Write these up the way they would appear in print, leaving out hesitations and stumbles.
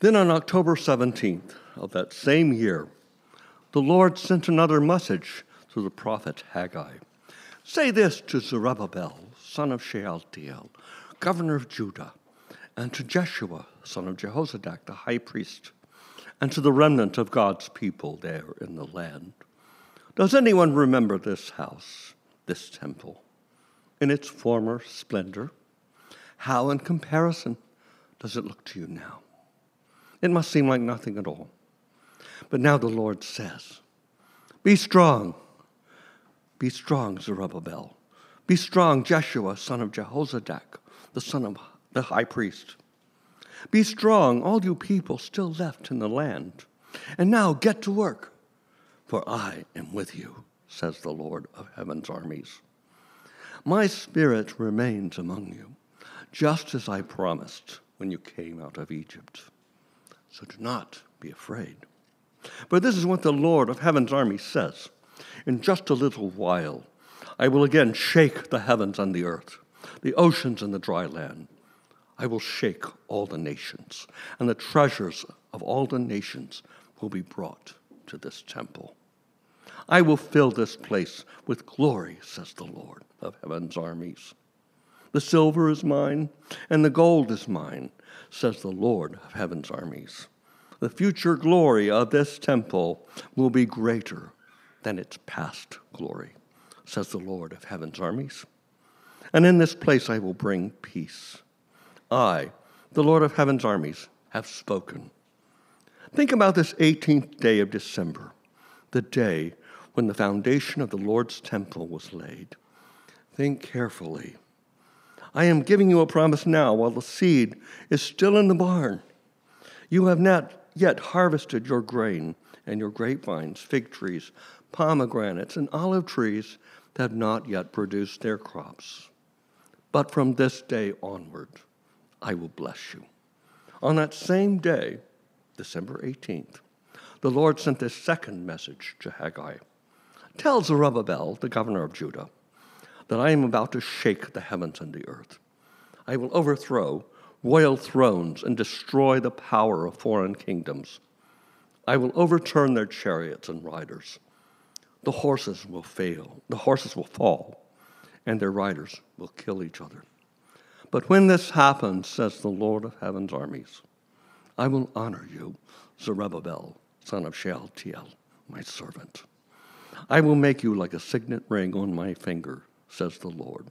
Then on October 17th of that same year, the Lord sent another message through the prophet Haggai. Say this to Zerubbabel, son of Shealtiel, governor of Judah, and to Jeshua, son of Jehozadak, the high priest, and to the remnant of God's people there in the land. Does anyone remember this house, this temple, in its former splendor? How, in comparison, does it look to you now? It must seem like nothing at all. But now the Lord says, be strong, Zerubbabel. Be strong, Jeshua, son of Jehozadak, the son of the high priest. Be strong, all you people still left in the land. And now get to work, for I am with you, says the Lord of heaven's armies. My spirit remains among you, just as I promised when you came out of Egypt. So do not be afraid. But this is what the Lord of heaven's armies says. In just a little while, I will again shake the heavens and the earth, the oceans and the dry land. I will shake all the nations, and the treasures of all the nations will be brought to this temple. I will fill this place with glory, says the Lord of heaven's armies. The silver is mine, and the gold is mine, says the Lord of heaven's armies. The future glory of this temple will be greater than its past glory, says the Lord of heaven's armies. And in this place I will bring peace. I, the Lord of heaven's armies, have spoken. Think about this 18th day of December, the day when the foundation of the Lord's temple was laid. Think carefully. I am giving you a promise now while the seed is still in the barn. You have not yet harvested your grain and your grapevines, fig trees, pomegranates, and olive trees have not yet produced their crops. But from this day onward, I will bless you. On that same day, December 18th, the Lord sent this second message to Haggai. Tell Zerubbabel, the governor of Judah, that I am about to shake the heavens and the earth. I will overthrow royal thrones and destroy the power of foreign kingdoms. I will overturn their chariots and riders. The horses will fail, the horses will fall, and their riders will kill each other. But when this happens, says the Lord of heaven's armies, I will honor you, Zerubbabel, son of Shealtiel, my servant. I will make you like a signet ring on my finger, says the Lord,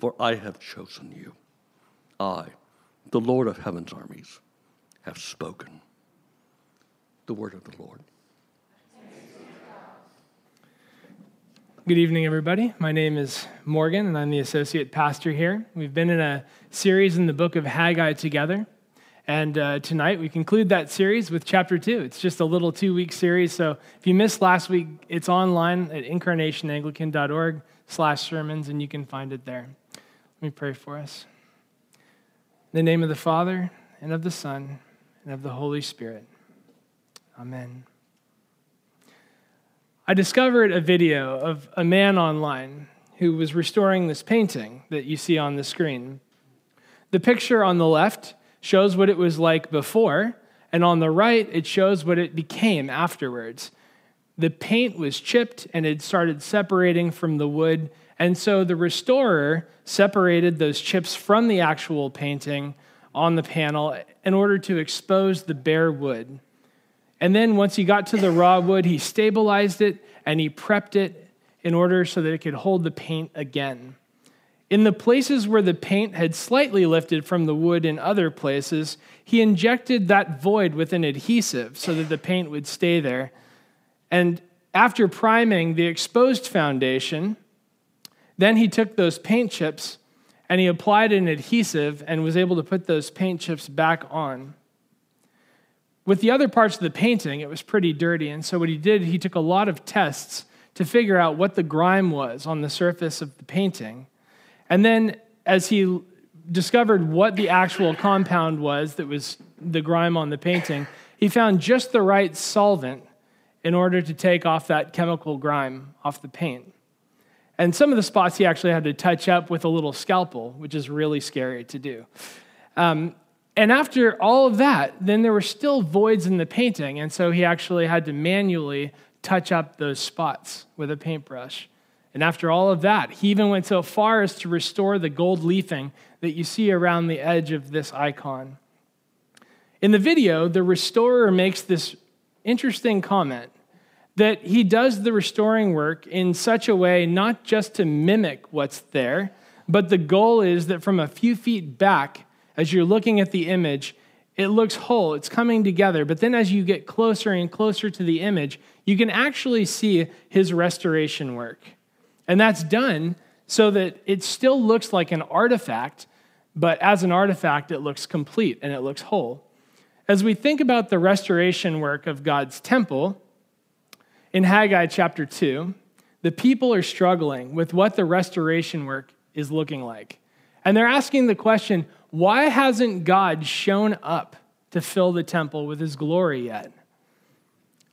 for I have chosen you. I, the Lord of heaven's armies, have spoken. The word of the Lord. Good evening, everybody. My name is Morgan, and I'm the associate pastor here. We've been in a series in the book of Haggai together, and tonight we conclude that series with chapter 2. It's just a little 2-week series, so if you missed last week, it's online at incarnationanglican.org/sermons, and you can find it there. Let me pray for us. In the name of the Father, and of the Son, and of the Holy Spirit. Amen. I discovered a video of a man online who was restoring this painting that you see on the screen. The picture on the left shows what it was like before, and on the right, it shows what it became afterwards. The paint was chipped and it started separating from the wood, and so the restorer separated those chips from the actual painting on the panel in order to expose the bare wood. And then once he got to the raw wood, he stabilized it and he prepped it in order so that it could hold the paint again. In the places where the paint had slightly lifted from the wood in other places, he injected that void with an adhesive so that the paint would stay there. And after priming the exposed foundation, then he took those paint chips and he applied an adhesive and was able to put those paint chips back on. With the other parts of the painting, it was pretty dirty, and so what he did, he took a lot of tests to figure out what the grime was on the surface of the painting. And then as he discovered what the actual compound was that was the grime on the painting, he found just the right solvent in order to take off that chemical grime off the paint. And some of the spots he actually had to touch up with a little scalpel, which is really scary to do. And after all of that, then there were still voids in the painting, and so he actually had to manually touch up those spots with a paintbrush. And after all of that, he even went so far as to restore the gold leafing that you see around the edge of this icon. In the video, the restorer makes this interesting comment that he does the restoring work in such a way not just to mimic what's there, but the goal is that from a few feet back, as you're looking at the image, it looks whole, it's coming together. But then as you get closer and closer to the image, you can actually see his restoration work. And that's done so that it still looks like an artifact, but as an artifact, it looks complete and it looks whole. As we think about the restoration work of God's temple, in Haggai chapter 2, the people are struggling with what the restoration work is looking like. And they're asking the question, why hasn't God shown up to fill the temple with his glory yet?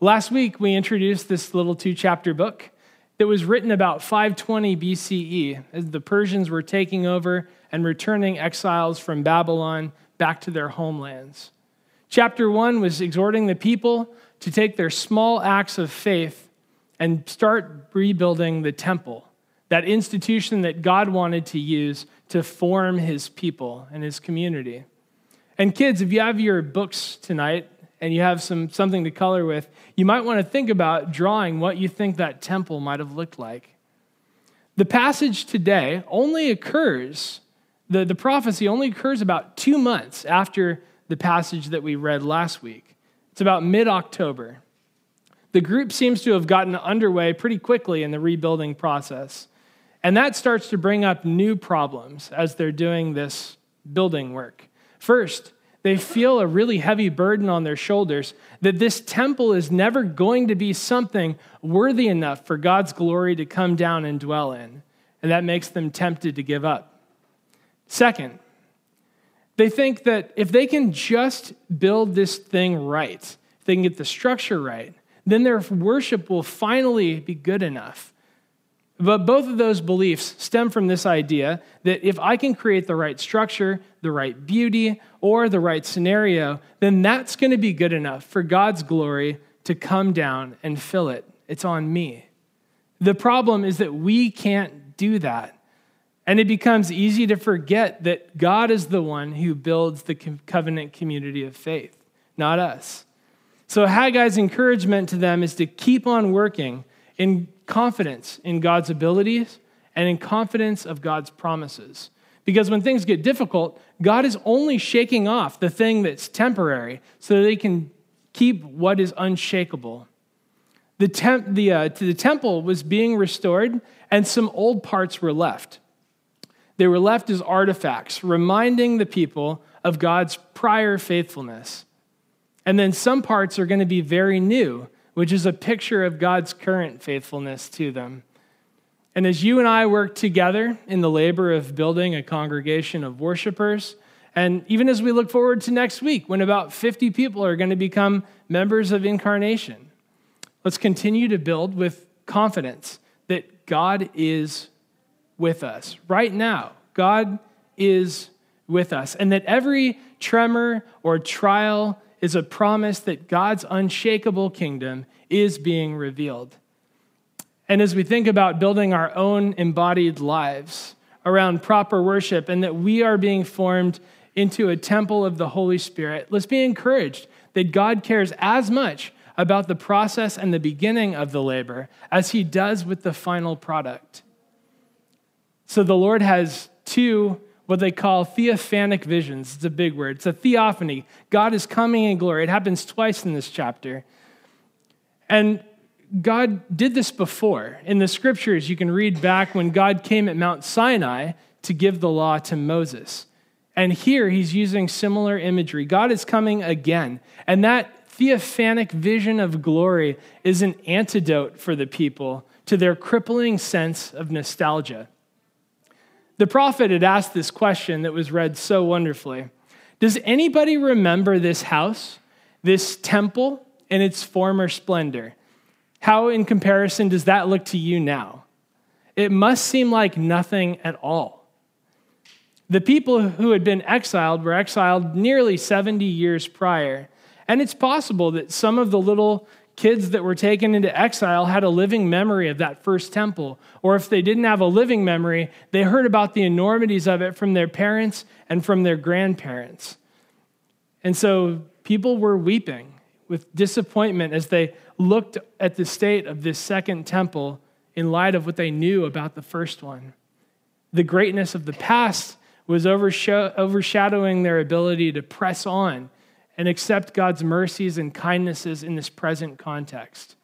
Last week, we introduced this little 2-chapter book that was written about 520 BCE as the Persians were taking over and returning exiles from Babylon back to their homelands. Chapter 1 was exhorting the people to take their small acts of faith and start rebuilding the temple, that institution that God wanted to use to form his people and his community. And kids, if you have your books tonight, and you have something to color with, you might want to think about drawing what you think that temple might have looked like. The passage today only occurs, the prophecy only occurs about 2 months after the passage that we read last week. It's about mid-October. The group seems to have gotten underway pretty quickly in the rebuilding process, and that starts to bring up new problems as they're doing this building work. First, they feel a really heavy burden on their shoulders that this temple is never going to be something worthy enough for God's glory to come down and dwell in. And that makes them tempted to give up. Second, they think that if they can just build this thing right, if they can get the structure right, then their worship will finally be good enough. But both of those beliefs stem from this idea that if I can create the right structure, the right beauty, or the right scenario, then that's going to be good enough for God's glory to come down and fill it. It's on me. The problem is that we can't do that. And it becomes easy to forget that God is the one who builds the covenant community of faith, not us. So Haggai's encouragement to them is to keep on working in confidence in God's abilities and in confidence of God's promises. Because when things get difficult, God is only shaking off the thing that's temporary so that they can keep what is unshakable. The temple was being restored and some old parts were left. They were left as artifacts, reminding the people of God's prior faithfulness. And then some parts are going to be very new, which is a picture of God's current faithfulness to them. And as you and I work together in the labor of building a congregation of worshipers, and even as we look forward to next week, when about 50 people are going to become members of Incarnation, let's continue to build with confidence that God is with us. Right now, God is with us, and that every tremor or trial is a promise that God's unshakable kingdom is being revealed. And as we think about building our own embodied lives around proper worship and that we are being formed into a temple of the Holy Spirit, let's be encouraged that God cares as much about the process and the beginning of the labor as he does with the final product. So the Lord has two what they call theophanic visions. It's a big word. It's a theophany. God is coming in glory. It happens twice in this chapter. And God did this before. In the scriptures, you can read back when God came at Mount Sinai to give the law to Moses. And here he's using similar imagery. God is coming again. And that theophanic vision of glory is an antidote for the people to their crippling sense of nostalgia. The prophet had asked this question that was read so wonderfully. Does anybody remember this house, this temple, in its former splendor? How, in comparison, does that look to you now? It must seem like nothing at all. The people who had been exiled were exiled nearly 70 years prior. And it's possible that some of the little kids that were taken into exile had a living memory of that first temple. Or if they didn't have a living memory, they heard about the enormities of it from their parents and from their grandparents. And so people were weeping with disappointment as they looked at the state of this second temple in light of what they knew about the first one. The greatness of the past was overshadowing their ability to press on and accept God's mercies and kindnesses in this present context.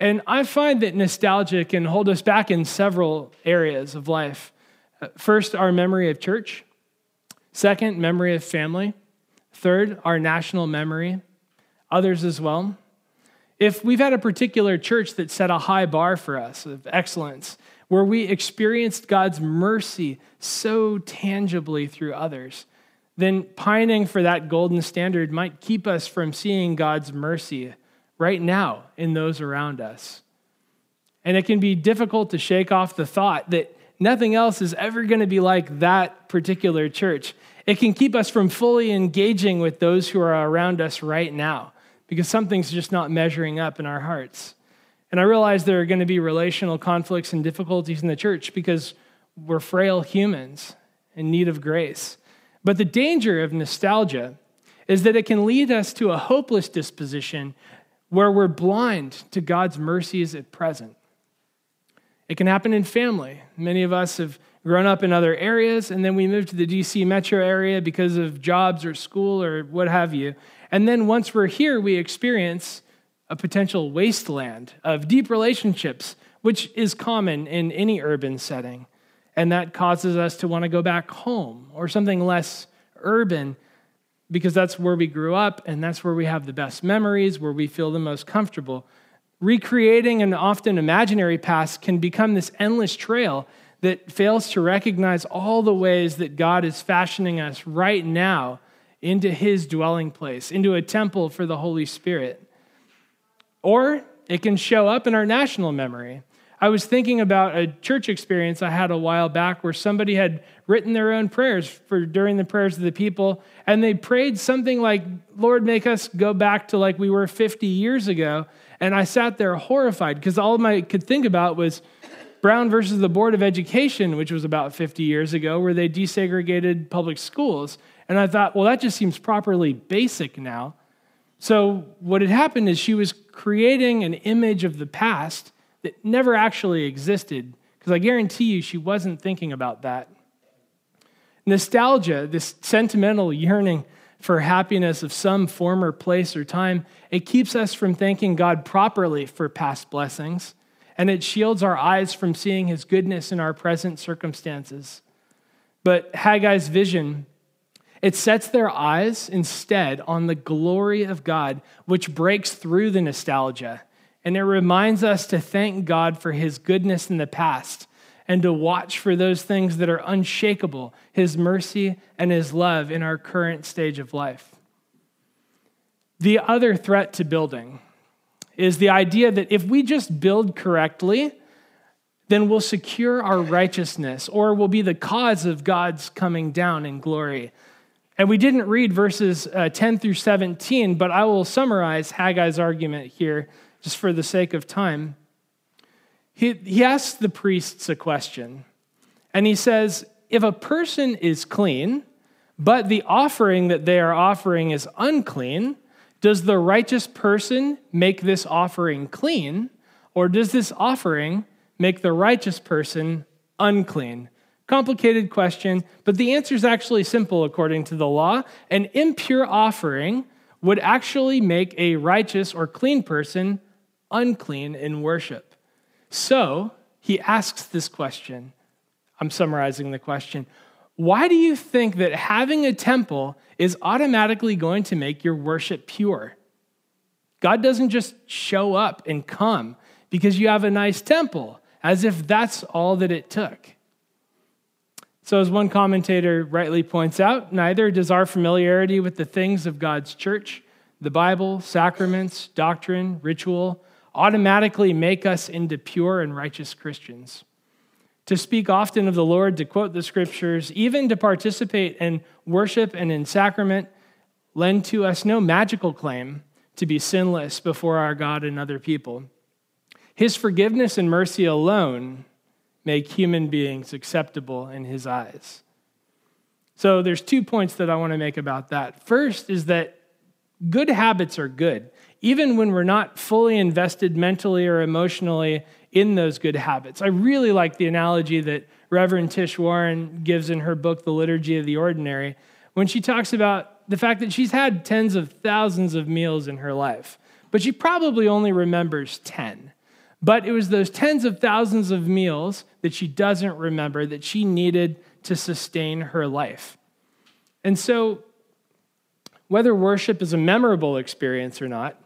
And I find that nostalgia can hold us back in several areas of life. First, our memory of church. Second, memory of family. Third, our national memory. Others as well. If we've had a particular church that set a high bar for us of excellence, where we experienced God's mercy so tangibly through others, then pining for that golden standard might keep us from seeing God's mercy right now in those around us. And it can be difficult to shake off the thought that nothing else is ever going to be like that particular church. It can keep us from fully engaging with those who are around us right now because something's just not measuring up in our hearts. And I realize there are going to be relational conflicts and difficulties in the church because we're frail humans in need of grace. But the danger of nostalgia is that it can lead us to a hopeless disposition where we're blind to God's mercies at present. It can happen in family. Many of us have grown up in other areas, and then we move to the DC metro area because of jobs or school or what have you. And then once we're here, we experience a potential wasteland of deep relationships, which is common in any urban setting. And that causes us to want to go back home or something less urban because that's where we grew up and that's where we have the best memories, where we feel the most comfortable. Recreating an often imaginary past can become this endless trail that fails to recognize all the ways that God is fashioning us right now into his dwelling place, into a temple for the Holy Spirit. Or it can show up in our national memory. I was thinking about a church experience I had a while back where somebody had written their own prayers for during the prayers of the people, and they prayed something like, Lord, make us go back to like we were 50 years ago. And I sat there horrified because all I could think about was Brown versus the Board of Education, which was about 50 years ago, where they desegregated public schools. And I thought, well, that just seems properly basic now. So what had happened is she was creating an image of the past that never actually existed, because I guarantee you she wasn't thinking about that. Nostalgia, this sentimental yearning for happiness of some former place or time, it keeps us from thanking God properly for past blessings, and it shields our eyes from seeing his goodness in our present circumstances. But Haggai's vision, it sets their eyes instead on the glory of God, which breaks through the nostalgia. And it reminds us to thank God for his goodness in the past and to watch for those things that are unshakable, his mercy and his love in our current stage of life. The other threat to building is the idea that if we just build correctly, then we'll secure our righteousness or we'll be the cause of God's coming down in glory. And we didn't read verses 10 through 17, but I will summarize Haggai's argument here just for the sake of time. He asks the priests a question, and he says, if a person is clean, but the offering that they are offering is unclean, does the righteous person make this offering clean, or does this offering make the righteous person unclean? Complicated question, but the answer is actually simple according to the law. An impure offering would actually make a righteous or clean person unclean in worship. So he asks this question. I'm summarizing the question. Why do you think that having a temple is automatically going to make your worship pure? God doesn't just show up and come because you have a nice temple, as if that's all that it took. So as one commentator rightly points out, neither does our familiarity with the things of God's church, the Bible, sacraments, doctrine, ritual, automatically make us into pure and righteous Christians. to speak often of the Lord, to quote the scriptures, even to participate in worship and in sacrament, lend to us no magical claim to be sinless before our God and other people. His forgiveness and mercy alone make human beings acceptable in his eyes. So there's 2 points that I want to make about that. First is that good habits are good, even when we're not fully invested mentally or emotionally in those good habits. I really like the analogy that Reverend Tish Warren gives in her book, The Liturgy of the Ordinary, when she talks about the fact that she's had tens of thousands of meals in her life, but she probably only remembers 10. But it was those tens of thousands of meals that she doesn't remember that she needed to sustain her life. And so whether worship is a memorable experience or not,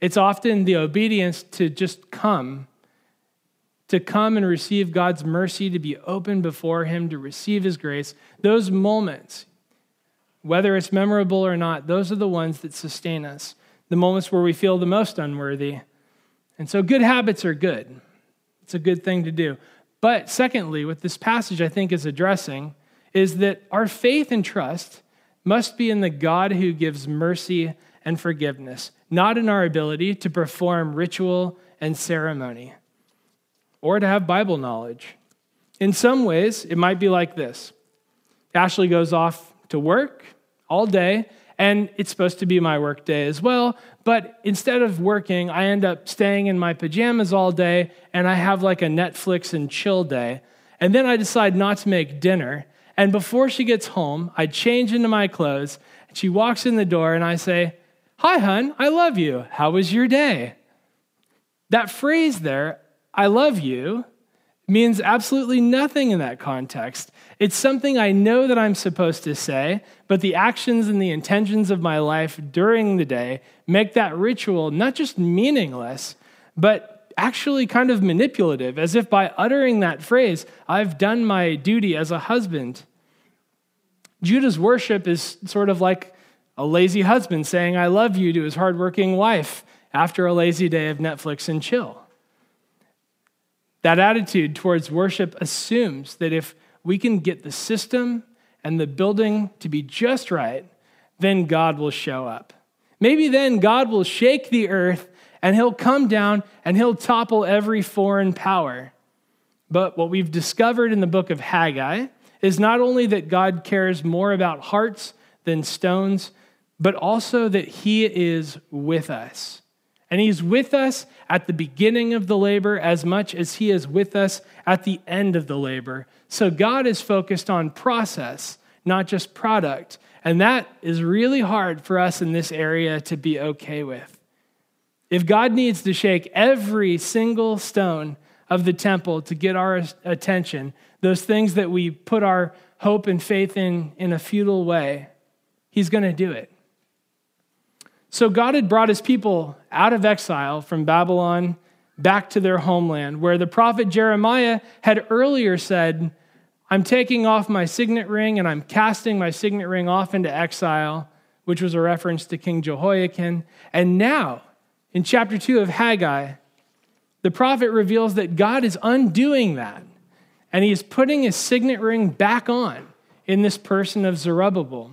it's often the obedience to just come and receive God's mercy, to be open before him, to receive his grace. Those moments, whether it's memorable or not, those are the ones that sustain us, the moments where we feel the most unworthy. And so good habits are good. It's a good thing to do. But secondly, what this passage I think is addressing is that our faith and trust must be in the God who gives mercy and forgiveness, not in our ability to perform ritual and ceremony or to have Bible knowledge. In some ways, it might be like this. Ashley goes off to work all day, and it's supposed to be my work day as well, but instead of working, I end up staying in my pajamas all day, and I have like a Netflix and chill day. And then I decide not to make dinner, and before she gets home, I change into my clothes, and she walks in the door, and I say, "Hi, hun, I love you. How was your day?" That phrase there, "I love you," means absolutely nothing in that context. It's something I know that I'm supposed to say, but the actions and the intentions of my life during the day make that ritual not just meaningless, but actually kind of manipulative, as if by uttering that phrase, I've done my duty as a husband. Judah's worship is sort of like a lazy husband saying, "I love you" to his hardworking wife after a lazy day of Netflix and chill. That attitude towards worship assumes that if we can get the system and the building to be just right, then God will show up. Maybe then God will shake the earth and he'll come down and he'll topple every foreign power. But what we've discovered in the book of Haggai is not only that God cares more about hearts than stones, but also that he is with us. And he's with us at the beginning of the labor as much as he is with us at the end of the labor. So God is focused on process, not just product. And that is really hard for us in this area to be okay with. If God needs to shake every single stone of the temple to get our attention, those things that we put our hope and faith in a futile way, he's going to do it. So God had brought his people out of exile from Babylon back to their homeland, where the prophet Jeremiah had earlier said, "I'm taking off my signet ring and I'm casting my signet ring off into exile," which was a reference to King Jehoiakim. And now, in chapter 2 of Haggai, the prophet reveals that God is undoing that, and he is putting his signet ring back on in this person of Zerubbabel.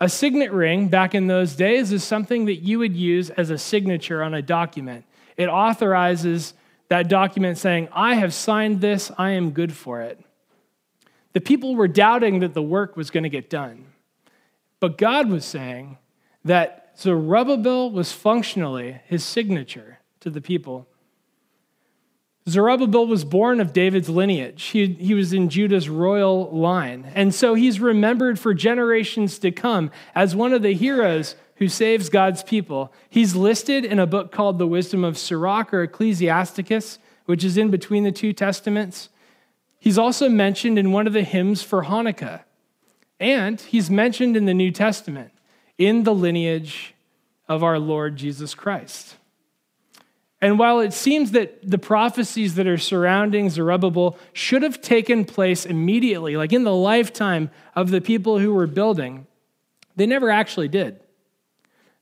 A signet ring back in those days is something that you would use as a signature on a document. It authorizes that document saying, "I have signed this, I am good for it." The people were doubting that the work was going to get done. But God was saying that Zerubbabel was functionally his signature to the people. Zerubbabel was born of David's lineage. He was in Judah's royal line. And so he's remembered for generations to come as one of the heroes who saves God's people. He's listed in a book called The Wisdom of Sirach, or Ecclesiasticus, which is in between the two testaments. He's also mentioned in one of the hymns for Hanukkah. And he's mentioned in the New Testament in the lineage of our Lord Jesus Christ. And while it seems that the prophecies that are surrounding Zerubbabel should have taken place immediately, like in the lifetime of the people who were building, they never actually did.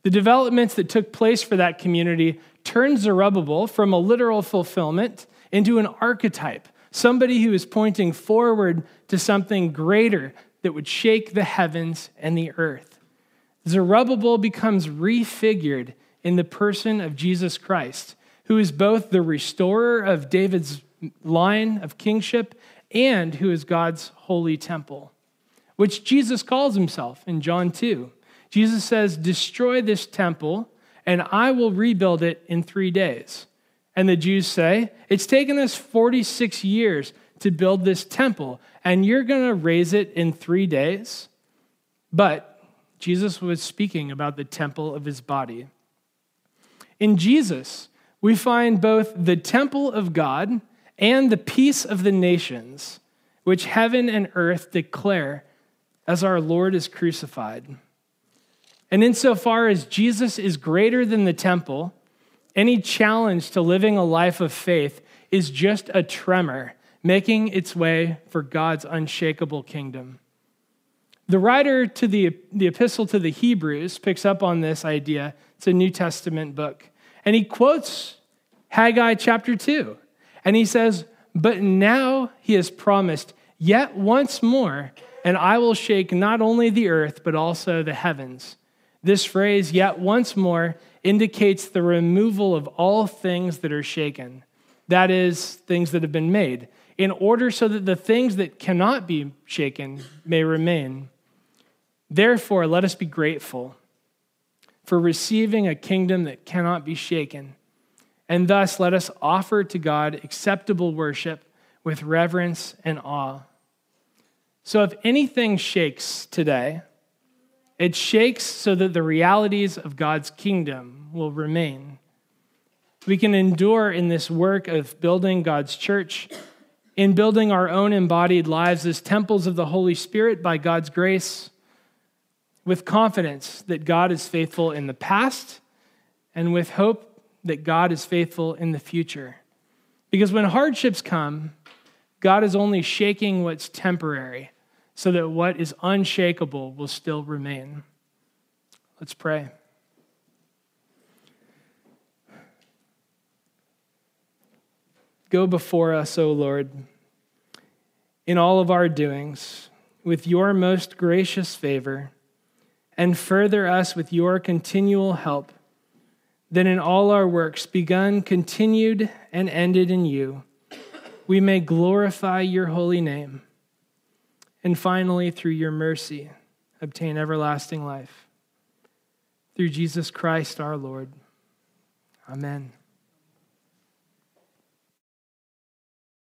The developments that took place for that community turned Zerubbabel from a literal fulfillment into an archetype, somebody who is pointing forward to something greater that would shake the heavens and the earth. Zerubbabel becomes refigured in the person of Jesus Christ, who is both the restorer of David's line of kingship and who is God's holy temple, which Jesus calls himself in John 2. Jesus says, "Destroy this temple, and I will rebuild it in 3 days." And the Jews say, "It's taken us 46 years to build this temple, and you're going to raise it in 3 days?" But Jesus was speaking about the temple of his body. In Jesus, we find both the temple of God and the peace of the nations, which heaven and earth declare as our Lord is crucified. And insofar as Jesus is greater than the temple, any challenge to living a life of faith is just a tremor making its way for God's unshakable kingdom. The writer to the Epistle to the Hebrews picks up on this idea. It's a New Testament book. And he quotes Haggai chapter 2. And he says, "But now he has promised, yet once more, and I will shake not only the earth, but also the heavens." This phrase, "yet once more," indicates the removal of all things that are shaken. That is, things that have been made, in order so that the things that cannot be shaken may remain. Therefore, let us be grateful for receiving a kingdom that cannot be shaken. And thus, let us offer to God acceptable worship with reverence and awe. So if anything shakes today, it shakes so that the realities of God's kingdom will remain. We can endure in this work of building God's church, in building our own embodied lives as temples of the Holy Spirit by God's grace, with confidence that God is faithful in the past, and with hope that God is faithful in the future. Because when hardships come, God is only shaking what's temporary, so that what is unshakable will still remain. Let's pray. Go before us, O Lord, in all of our doings, with your most gracious favor, and further us with your continual help, that in all our works, begun, continued, and ended in you, we may glorify your holy name. And finally, through your mercy, obtain everlasting life. Through Jesus Christ, our Lord. Amen.